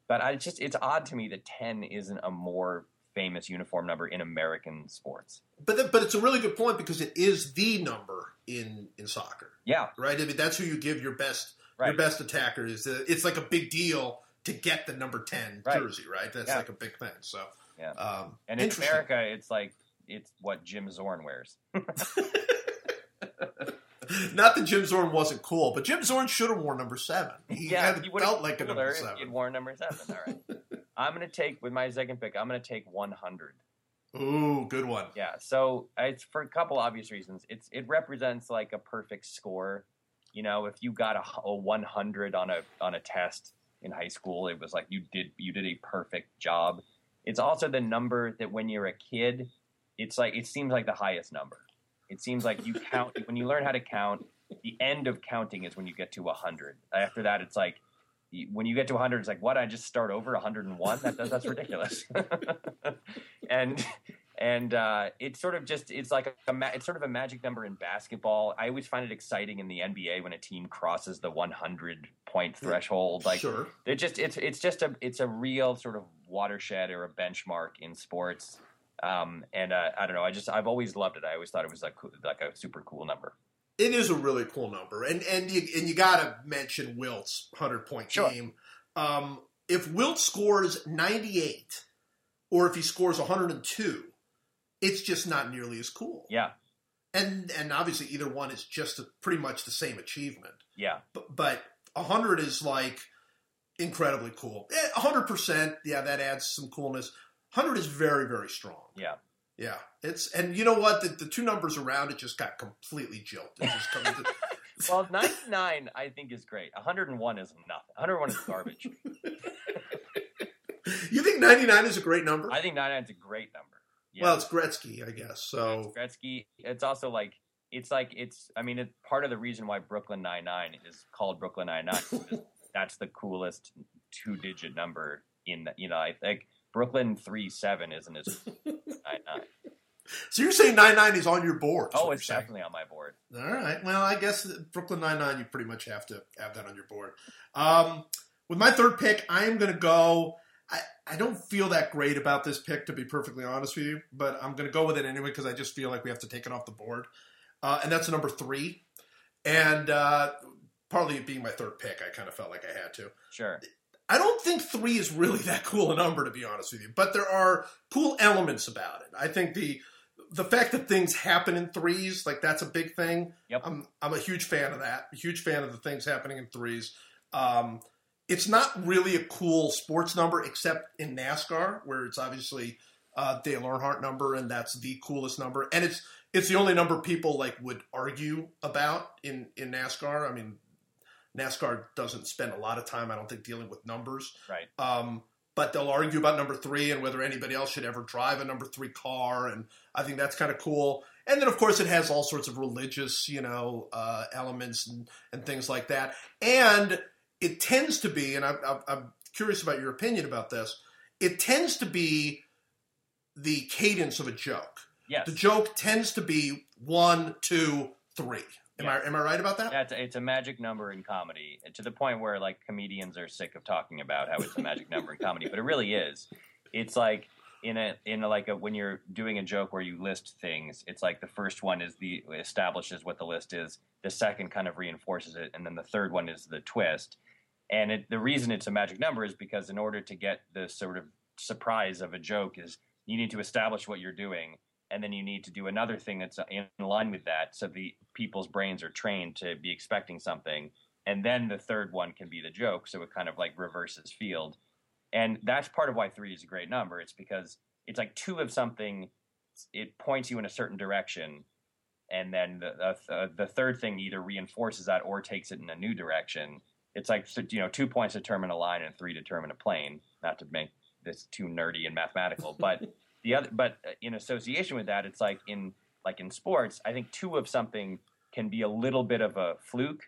But I just it's odd to me that ten isn't a more famous uniform number in American sports. But the, but it's a really good point because it is the number in, in soccer. Yeah. Right. I mean, that's who you give your best right. your best attacker is. The, it's like a big deal to get the number ten right. jersey. Right. That's yeah. like a big thing. So. Yeah, um, and in America, it's like it's what Jim Zorn wears. Not that Jim Zorn wasn't cool, but Jim Zorn should have worn number seven. He yeah, had, he felt like a number seven. He'd worn number seven. All right, I'm going to take with my second pick. I'm going to take one hundred. Ooh, good one. Yeah. So it's for a couple obvious reasons. It's it represents like a perfect score. You know, if you got a, a one hundred on a on a test in high school, it was like you did you did a perfect job. It's also the number that when you're a kid, it's like it seems like the highest number. It seems like you count when you learn how to count. The end of counting is when you get to one hundred. After that, it's like when you get to one hundred, it's like what? I just start over one hundred and one? That that's ridiculous. and and uh, it's sort of just it's like a it's sort of a magic number in basketball. I always find it exciting in the N B A when a team crosses the one hundred point threshold. Like sure. they're just it's it's just a it's a real sort of watershed or a benchmark in sports, um, and uh, I don't know. I just I've always loved it. I always thought it was like like a super cool number. It is a really cool number, and and you, and you gotta mention Wilt's hundred point sure. game. Um, if Wilt scores ninety eight, or if he scores one hundred and two, it's just not nearly as cool. Yeah, and and obviously either one is just a, pretty much the same achievement. Yeah, but, but one hundred is like. Incredibly cool. one hundred percent, yeah, that adds some coolness. one hundred is very, very strong. Yeah. Yeah. It's and you know what? The, the two numbers around it just got completely jilted. Just to... Well, ninety-nine, I think, is great. one hundred and one is nothing. one hundred and one is garbage. You think ninety-nine is a great number? I think ninety-nine is a great number. Yeah. Well, it's Gretzky, I guess. So it's Gretzky. It's also like it's like it's. I mean, it's part of the reason why Brooklyn Nine-Nine is called Brooklyn Nine-Nine. That's the coolest two-digit number in the, you know. I think Brooklyn three seven isn't as cool as Nine-Nine. So you're saying nine nine is on your board? Oh, it's definitely on my board. All right. Well, I guess Brooklyn Nine-Nine, you pretty much have to have that on your board. Um, with my third pick, I am going to go I, – I don't feel that great about this pick, to be perfectly honest with you, but I'm going to go with it anyway because I just feel like we have to take it off the board. Uh, and that's number three. And uh, partly it being my third pick, I kind of felt like I had to. Sure. I don't think three is really that cool a number, to be honest with you, but there are cool elements about it. I think the – The fact that things happen in threes, like that's a big thing. Yep. I'm I'm a huge fan of that. A huge fan of the things happening in threes. Um, it's not really a cool sports number except in NASCAR, where it's obviously uh, Dale Earnhardt number, and that's the coolest number. And it's it's the only number people like would argue about in, in NASCAR. I mean, NASCAR doesn't spend a lot of time, I don't think, dealing with numbers. Right. Um, But they'll argue about number three and whether anybody else should ever drive a number three car. And I think that's kind of cool. And then, of course, it has all sorts of religious, you know, uh, elements and, and things like that. And it tends to be, and I, I, I'm curious about your opinion about this, it tends to be the cadence of a joke. Yes. The joke tends to be one, two, three. Am yes. I am I right about that? That's a, it's a magic number in comedy, to the point where like comedians are sick of talking about how it's a magic number in comedy, but it really is. It's like in a in a, like a, when you're doing a joke where you list things, it's like the first one is the establishes what the list is, the second kind of reinforces it, and then the third one is the twist. And it, the reason it's a magic number is because in order to get the sort of surprise of a joke is you need to establish what you're doing. And then you need to do another thing that's in line with that, so the people's brains are trained to be expecting something. And then the third one can be the joke, so it kind of like reverses field. And that's part of why three is a great number. It's because it's like two of something, it points you in a certain direction, and then the the, the third thing either reinforces that or takes it in a new direction. It's like, you know, two points determine a line and three determine a plane. Not to make this too nerdy and mathematical, but... The other, but in association with that, it's like in like in sports, I think two of something can be a little bit of a fluke,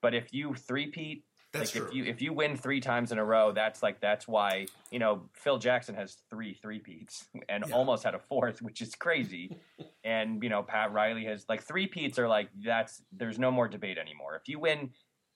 but if you three-peat, that's like true. if you if you win three times in a row, that's like that's why, you know, Phil Jackson has three three-peats and yeah. almost had a fourth, which is crazy. And you know, Pat Riley has like three-peats are like that's there's no more debate anymore. If you win,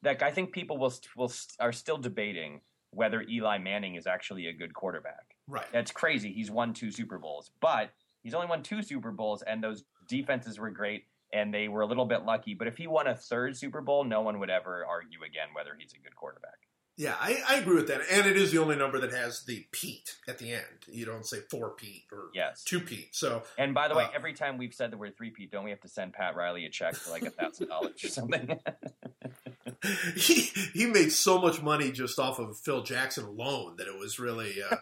like I think people will will are still debating whether Eli Manning is actually a good quarterback. Right. That's crazy. He's won two Super Bowls, but he's only won two Super Bowls, and those defenses were great, and they were a little bit lucky. But if he won a third Super Bowl, no one would ever argue again whether he's a good quarterback. Yeah, I, I agree with that. And it is the only number that has the Pete at the end. You don't say four Pete or yes. two Pete. So, and by the uh, way, every time we've said the word three Pete, don't we have to send Pat Riley a check for like a thousand dollars or something? he he made so much money just off of Phil Jackson alone that it was really. Uh,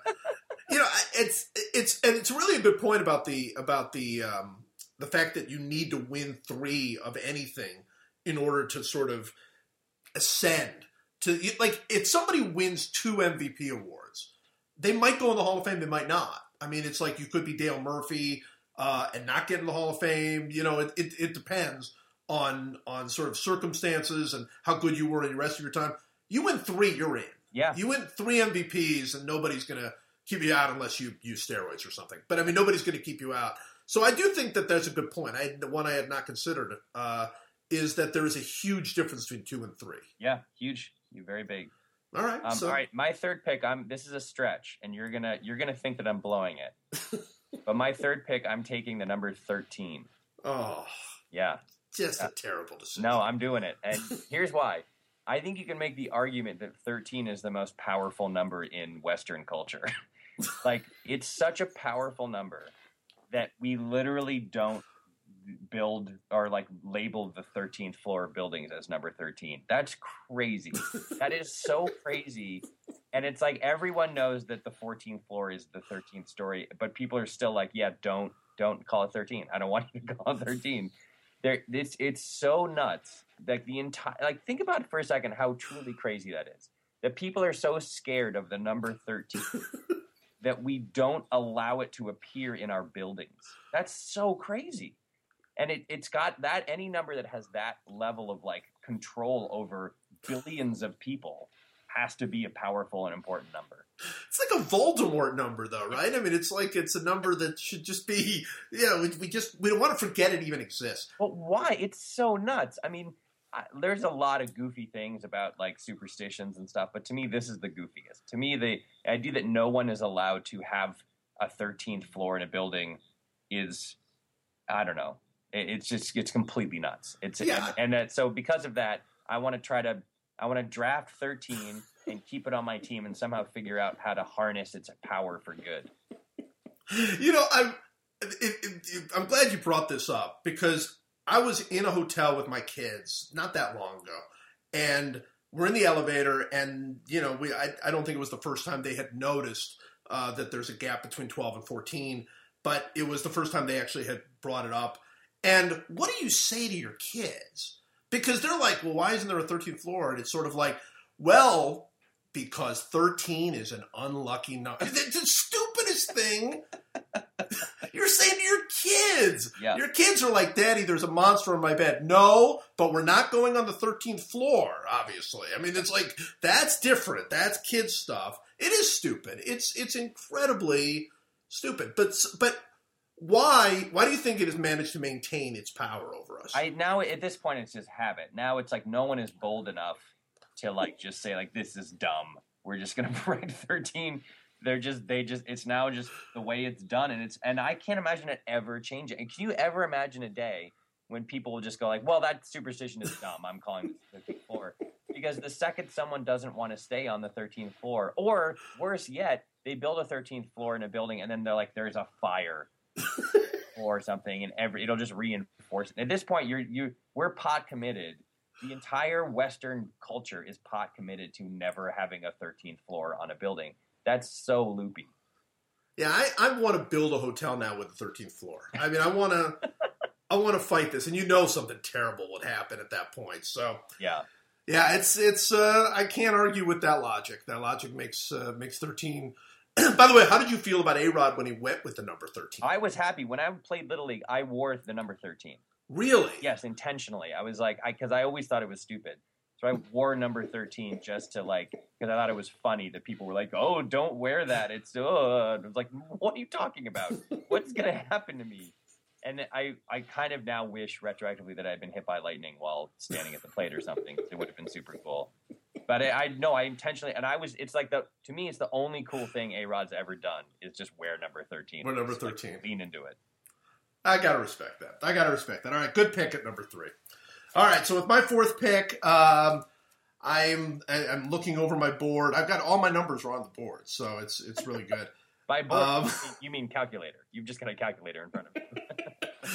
You know, it's it's and it's really a good point about the about the um, the fact that you need to win three of anything in order to sort of ascend to like if somebody wins two M V P awards, they might go in the Hall of Fame, they might not. I mean, it's like you could be Dale Murphy uh, and not get in the Hall of Fame. You know, it, it it depends on on sort of circumstances and how good you were in the rest of your time. You win three, you're in. Yeah, you win three M V Ps, and nobody's gonna. Keep you out unless you use steroids or something. But, I mean, nobody's going to keep you out. So I do think that that's a good point. I, the one I had not considered uh, is that there is a huge difference between two and three. Yeah, huge. You're very big. All right. Um, so. All right, my third pick, I'm, this is a stretch, and you're going to you're gonna think that I'm blowing it. But my third pick, I'm taking the number thirteen. Oh. Yeah. Just yeah. a terrible decision. No, I'm doing it. And here's why. I think you can make the argument that thirteen is the most powerful number in Western culture. Like, it's such a powerful number that we literally don't build or, like, label the thirteenth floor of buildings as number thirteen. That's crazy. That is so crazy. And it's like everyone knows that the fourteenth floor is the thirteenth story, but people are still like, yeah, don't don't call it thirteen. I don't want you to call it thirteen. There, it's, it's so nuts. Like the entire, like think about it for a second how truly crazy that is. That people are so scared of the number thirteen that we don't allow it to appear in our buildings. That's so crazy. And it, it's got that, any number that has that level of like control over billions of people has to be a powerful and important number. It's like a Voldemort number, though, right? I mean, it's like it's a number that should just be, you know, we, we just, we don't want to forget it even exists. But why? It's so nuts. I mean, I, there's a lot of goofy things about like superstitions and stuff, but to me, this is the goofiest. To me, the idea that no one is allowed to have a thirteenth floor in a building is, I don't know. It, it's just, it's completely nuts. It's yeah. and, and that, so because of that, I want to try to, I want to draft thirteen and keep it on my team and somehow figure out how to harness its power for good. You know, I'm, it, it, I'm glad you brought this up because I was in a hotel with my kids not that long ago, and we're in the elevator, and, you know, we I, I don't think it was the first time they had noticed uh, that there's a gap between twelve and fourteen, but it was the first time they actually had brought it up. And what do you say to your kids? Because they're like, well, why isn't there a thirteenth floor? And it's sort of like, well, because thirteen is an unlucky number. It's the stupidest thing you're saying to your kids. Yeah. Your kids are like, Daddy, there's a monster in my bed. No, but we're not going on the thirteenth floor, obviously. I mean, it's like, that's different. That's kid stuff. It is stupid. It's it's incredibly stupid. But but. Why? Why do you think it has managed to maintain its power over us? I now at this point it's just habit. Now it's like no one is bold enough to like just say like this is dumb. We're just gonna write thirteen. They're just they just it's now just the way it's done, and it's and I can't imagine it ever changing. And can you ever imagine a day when people will just go like, well, that superstition is dumb. I'm calling it the thirteenth floor because the second someone doesn't want to stay on the thirteenth floor, or worse yet, they build a thirteenth floor in a building and then they're like, there's a fire. or something, and every it'll just reinforce it. At this point, you're you we're pot committed. The entire Western culture is pot committed to never having a thirteenth floor on a building. That's so loopy. Yeah, I, I want to build a hotel now with a thirteenth floor. I mean, I want to I want to fight this, and you know something terrible would happen at that point. So yeah, yeah, it's it's uh, I can't argue with that logic. That logic makes uh, makes thirteen. By the way, how did you feel about A-Rod when he went with the number thirteen? I was happy. When I played Little League, I wore the number thirteen. Really? Yes, intentionally. I was like, because I, I always thought it was stupid. So I wore number thirteen just to like, because I thought it was funny that people were like, oh, don't wear that. It's, uh, I was like, what are you talking about? What's going to happen to me? And I, I kind of now wish retroactively that I had been hit by lightning while standing at the plate or something. It would have been super cool. But I know I, I intentionally, and I was, it's like, the to me, it's the only cool thing A-Rod's ever done is just wear number thirteen. Wear number thirteen. Like, lean into it. I got to respect that. I got to respect that. All right, good pick at number three. All right, so with my fourth pick, um, I'm I'm looking over my board. I've got all my numbers are on the board, so it's it's really good. By board, um, you mean calculator. You've just got a calculator in front of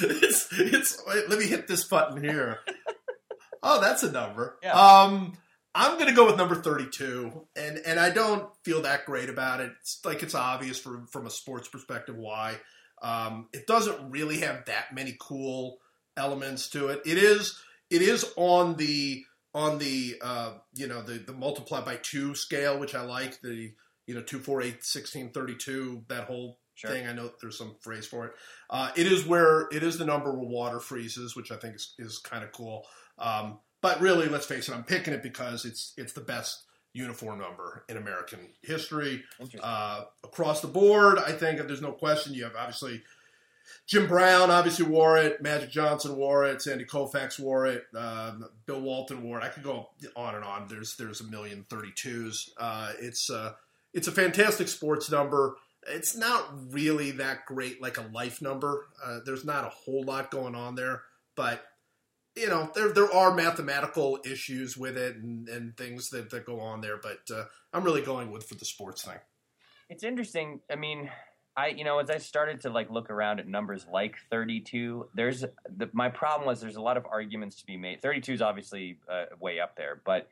you. It's, it's, let me hit this button here. Oh, that's a number. Yeah. Um, I'm going to go with number thirty-two, and, and I don't feel that great about it. It's like it's obvious from, from a sports perspective why. Um, it doesn't really have that many cool elements to it. It is it is on the on the uh, you know the, the multiply by two scale, which I like, the you know two, four, eight, sixteen, thirty-two, that whole Sure. thing. I know there's some phrase for it. Uh, it is where it is the number where water freezes, which I think is, is kind of cool. Um, but really, let's face it, I'm picking it because it's it's the best uniform number in American history. Uh, across the board, I think if there's no question, you have obviously Jim Brown obviously wore it, Magic Johnson wore it, Sandy Koufax wore it, uh, Bill Walton wore it. I could go on and on. There's there's a million thirty-twos. Uh, it's uh, it's a fantastic sports number. It's not really that great, like a life number. Uh, there's not a whole lot going on there, but you know, there there are mathematical issues with it and, and things that, that go on there. But uh, I'm really going with for the sports thing. It's interesting. I mean, I you know, as I started to like look around at numbers like thirty-two, there's the, my problem was there's a lot of arguments to be made. thirty-two is obviously uh, way up there, but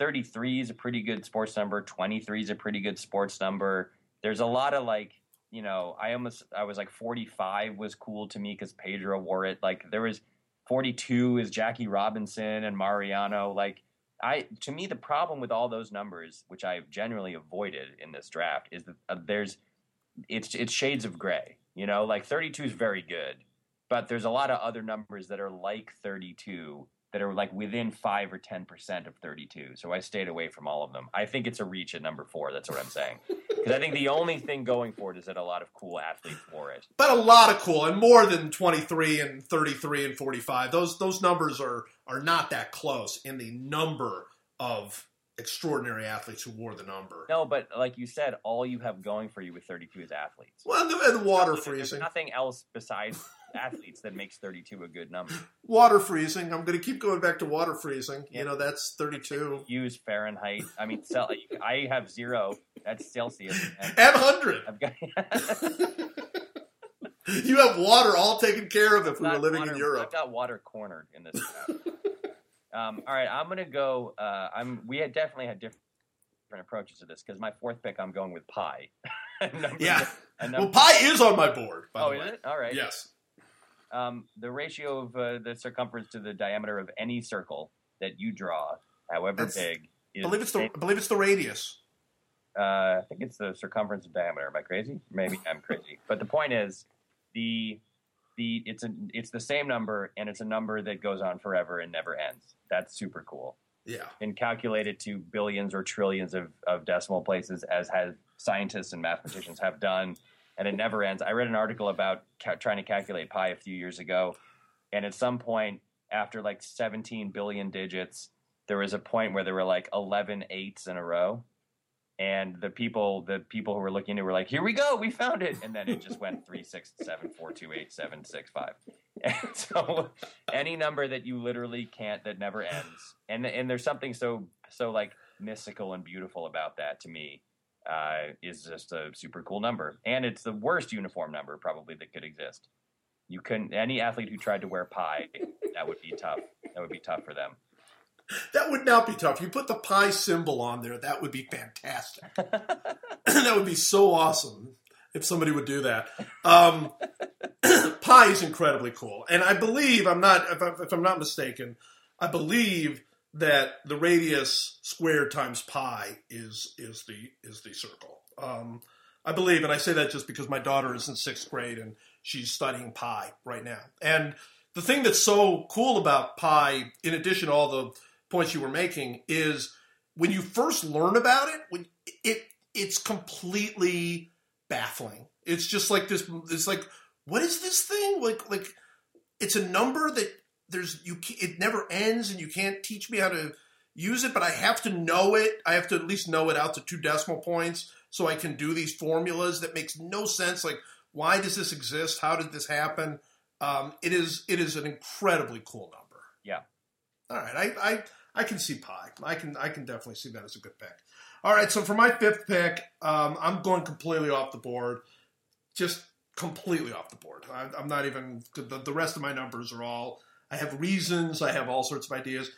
thirty-three is a pretty good sports number. twenty-three is a pretty good sports number. There's a lot of like, you know, I almost, I was like forty-five was cool to me because Pedro wore it. Like there was forty-two is Jackie Robinson and Mariano. Like I, to me, the problem with all those numbers, which I've generally avoided in this draft is that uh, there's it's it's shades of gray. You know, like thirty-two is very good, but there's a lot of other numbers that are like thirty-two that are like within five or ten percent of thirty-two. So I stayed away from all of them. I think it's a reach at number four. That's what I'm saying. Because I think the only thing going for it is that a lot of cool athletes wore it. But a lot of cool, and more than twenty-three and thirty-three and forty-five. Those those numbers are are not that close in the number of extraordinary athletes who wore the number. No, but like you said, all you have going for you with thirty-two is athletes. Well, and the, the water there's freezing. Nothing else besides athletes that makes thirty-two a good number. Water freezing. I'm going to keep going back to water freezing. Yeah. You know, that's thirty-two. Use Fahrenheit. I mean, cel- I have zero. That's Celsius. And one hundred. I've got- You have water all taken care of if it's we were living water, in Europe. I've got water cornered in this town. Um, all right, I'm going to go uh, – I'm. We had definitely had different, different approaches to this because my fourth pick, I'm going with pie. Yeah. Of, well, pie is on my board, by oh, the way. Oh, is it? All right. Yes. Um, the ratio of uh, the circumference to the diameter of any circle that you draw, however it's, big, is – I believe it's the radius. Uh, I think it's the circumference of diameter. Am I crazy? Maybe I'm crazy. But the point is the – The, it's a it's the same number, and it's a number that goes on forever and never ends. That's super cool. Yeah. And calculated to billions or trillions of, of decimal places, as has scientists and mathematicians have done, and it never ends. I read an article about ca- trying to calculate pi a few years ago, and at some point, after like seventeen billion digits, there was a point where there were like eleven eights in a row. And the people, the people who were looking into it were like, "Here we go, we found it!" And then it just went three, six, seven, four, two, eight, seven, six, five. And so, any number that you literally can't, that never ends, and and there's something so so like mystical and beautiful about that to me. Uh, is just a super cool number, and it's the worst uniform number probably that could exist. You couldn't any athlete who tried to wear pi, that would be tough. That would be tough for them. That would not be tough. You put the pie symbol on there, that would be fantastic. That would be so awesome if somebody would do that. Um, pie is incredibly cool. And I believe, I'm not, if, I, if I'm not mistaken, I believe that the radius squared times pi is is the is the circle. Um, I believe, and I say that just because my daughter is in sixth grade and she's studying pi right now. And the thing that's so cool about pi, in addition to all the points you were making, is when you first learn about it, when it it's completely baffling. It's just like this. It's like, what is this thing? Like like it's a number that there's you. It never ends, and you can't teach me how to use it. But I have to know it. I have to at least know it out to two decimal points so I can do these formulas that makes no sense. Like, why does this exist? How did this happen? Um, it is it is an incredibly cool number. Yeah. All right, I. I I can see pi. I can I can definitely see that as a good pick. All right, so for my fifth pick, um, I'm going completely off the board. Just completely off the board. I, I'm not even – the, the rest of my numbers are all – I have reasons. I have all sorts of ideas.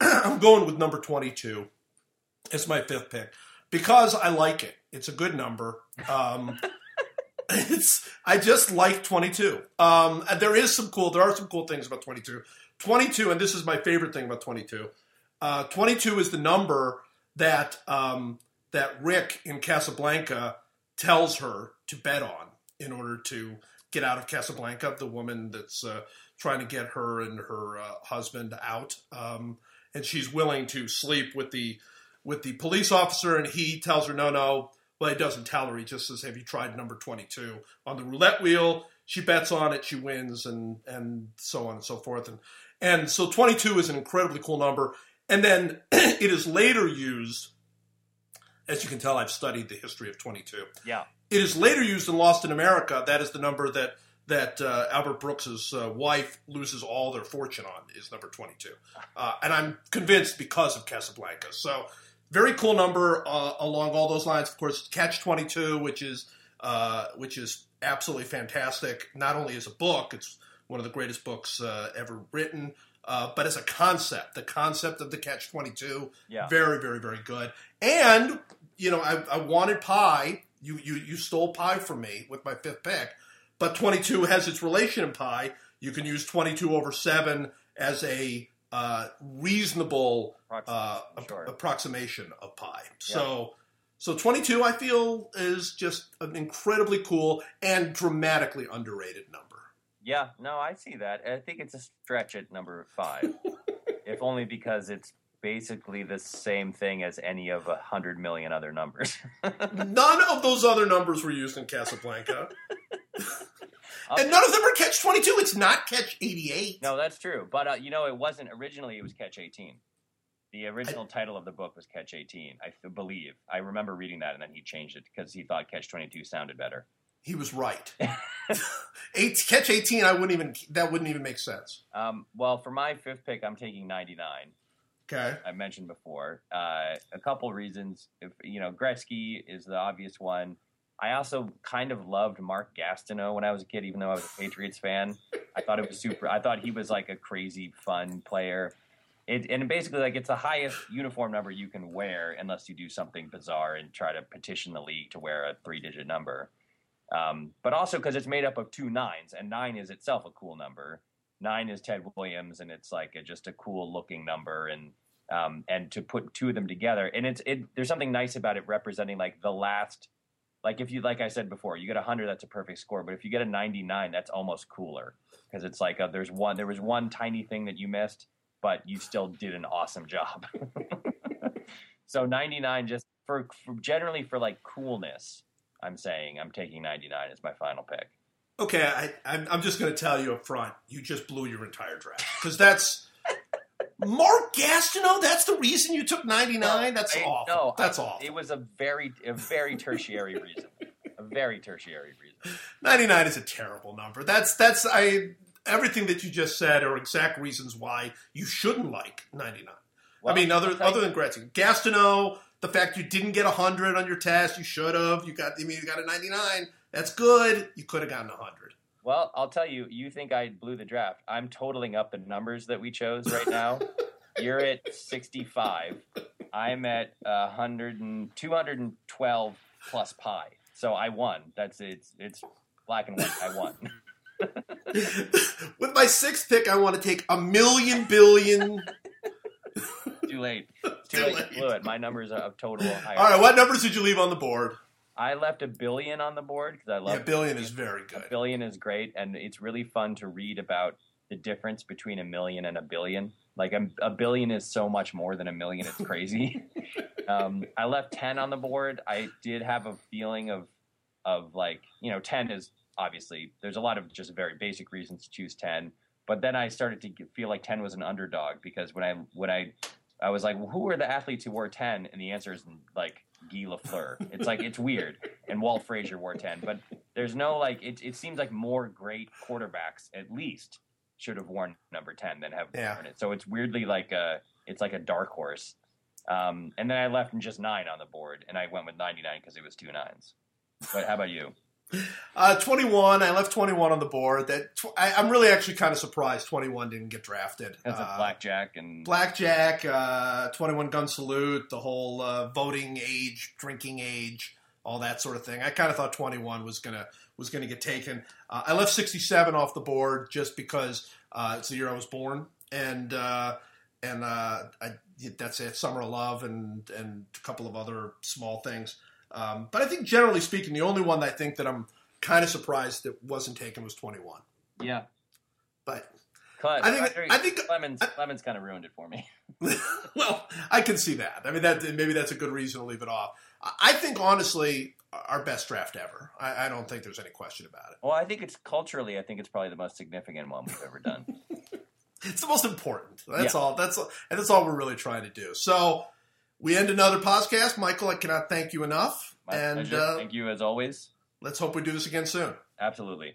I'm going with number twenty-two. It's my fifth pick because I like it. It's a good number. Um, it's I just like twenty-two. Um, there is some cool – there are some cool things about twenty-two. twenty-two, and this is my favorite thing about twenty-two. Uh, twenty-two is the number that um, that Rick in Casablanca tells her to bet on in order to get out of Casablanca, the woman that's uh, trying to get her and her uh, husband out. Um, and she's willing to sleep with the with the police officer, and he tells her, no, no. Well, he doesn't tell her. He just says, have you tried number twenty-two on the roulette wheel? She bets on it, she wins, and and so on and so forth. And, and so twenty-two is an incredibly cool number. And then it is later used, as you can tell, I've studied the history of twenty-two. Yeah. It is later used in Lost in America. That is the number that that uh, Albert Brooks's uh, wife loses all their fortune on, is number twenty-two. Uh, and I'm convinced because of Casablanca. So very cool number uh, along all those lines. Of course, Catch twenty-two, which is uh, which is absolutely fantastic. Not only as a book, it's one of the greatest books uh, ever written. Uh, but as a concept, the concept of the Catch twenty-two, yeah. Very, very, very good. And, you know, I, I wanted pi. You, you you stole pi from me with my fifth pick. But twenty-two has its relation in pi. You can use twenty-two over seven as a uh, reasonable uh, Approxim- sure. approximation of pi. Yeah. So So twenty-two, I feel, is just an incredibly cool and dramatically underrated number. Yeah, no, I see that. I think it's a stretch at number five, if only because it's basically the same thing as any of a hundred million other numbers. None of those other numbers were used in Casablanca. And none of them are catch twenty-two. It's not catch eighty-eight. No, that's true. But, uh, you know, it wasn't originally. It was catch eighteen. The original I, title of the book was Catch eighteen, I believe. I remember reading that, and then he changed it because he thought Catch twenty-two sounded better. He was right. Eight, catch eighteen, I wouldn't even. That wouldn't even make sense. Um, well, for my fifth pick, I'm taking ninety-nine. Okay. I mentioned before uh, a couple reasons. If you know, Gretzky is the obvious one. I also kind of loved Mark Gastineau when I was a kid, even though I was a Patriots fan. I thought it was super. I thought he was like a crazy fun player. It, and basically, like, it's the highest uniform number you can wear unless you do something bizarre and try to petition the league to wear a three-digit number. Um, but also because it's made up of two nines, and nine is itself a cool number. Nine is Ted Williams, and it's like a, just a cool-looking number, and um, and to put two of them together, and it's it. There's something nice about it representing like the last, like if you like I said before, you get a hundred, that's a perfect score, but if you get a ninety-nine, that's almost cooler because it's like a, there's one there was one tiny thing that you missed, but you still did an awesome job. So ninety-nine, just for, for generally for like coolness. I'm saying I'm taking ninety-nine as my final pick. Okay, I, I'm, I'm just going to tell you up front, you just blew your entire draft. Because that's Mark Gastineau. That's the reason you took ninety-nine. No, that's I, awful. No, that's I, awful. It was a very, a very tertiary reason. A very tertiary reason. ninety-nine is a terrible number. That's that's I everything that you just said are exact reasons why you shouldn't like ninety-nine. Well, I mean, other other than Gretzky, Gastineau. The fact you didn't get one hundred on your test, you should have. You got, I mean, you got a ninety-nine. That's good. You could have gotten one hundred. Well, I'll tell you, you think I blew the draft. I'm totaling up the numbers that we chose right now. You're at sixty-five. I'm at one hundred and two hundred twelve plus pi. So I won. That's it's it's black and white. I won. With my sixth pick, I want to take a million billion. Too late. Too late. You blew it. My numbers are total higher. All right, what numbers did you leave on the board? I left a billion on the board because I love. Yeah, billion is very good. A billion is great, and it's really fun to read about the difference between a million and a billion. Like a, a billion is so much more than a million. It's crazy. um, I left ten on the board. I did have a feeling of, of like you know, ten is obviously there's a lot of just very basic reasons to choose ten, but then I started to feel like ten was an underdog because when I when I I was like, well, who are the athletes who wore ten? And the answer is, like, Guy Lafleur. It's like, it's weird. And Walt Frazier wore ten. But there's no, like, it, it seems like more great quarterbacks at least should have worn number ten than have yeah. worn it. So it's weirdly like a, it's like a dark horse. Um, and then I left just nine on the board, and I went with ninety-nine because it was two nines. But how about you? Uh, twenty-one. I left twenty-one on the board. That tw- I, I'm really actually kind of surprised twenty-one didn't get drafted. That's uh, a blackjack and blackjack, uh, twenty-one gun salute, the whole uh, voting age, drinking age, all that sort of thing. I kind of thought twenty-one was gonna was gonna get taken. Uh, I left sixty-seven off the board just because uh, it's the year I was born, and uh, and uh, I, that's it. Summer of Love and and a couple of other small things. Um, but I think generally speaking, the only one that I think that I'm kind of surprised that wasn't taken was twenty-one. Yeah. But Cut. I think, I, I think Clemens, I, Clemens kind of ruined it for me. Well, I can see that. I mean, that maybe that's a good reason to leave it off. I think, honestly, our best draft ever. I, I don't think there's any question about it. Well, I think it's culturally, I think it's probably the most significant one we've ever done. It's the most important. That's yeah. all. That's And that's all we're really trying to do. So we end another podcast. Michael, I cannot thank you enough. My and, pleasure. Uh, thank you as always. Let's hope we do this again soon. Absolutely.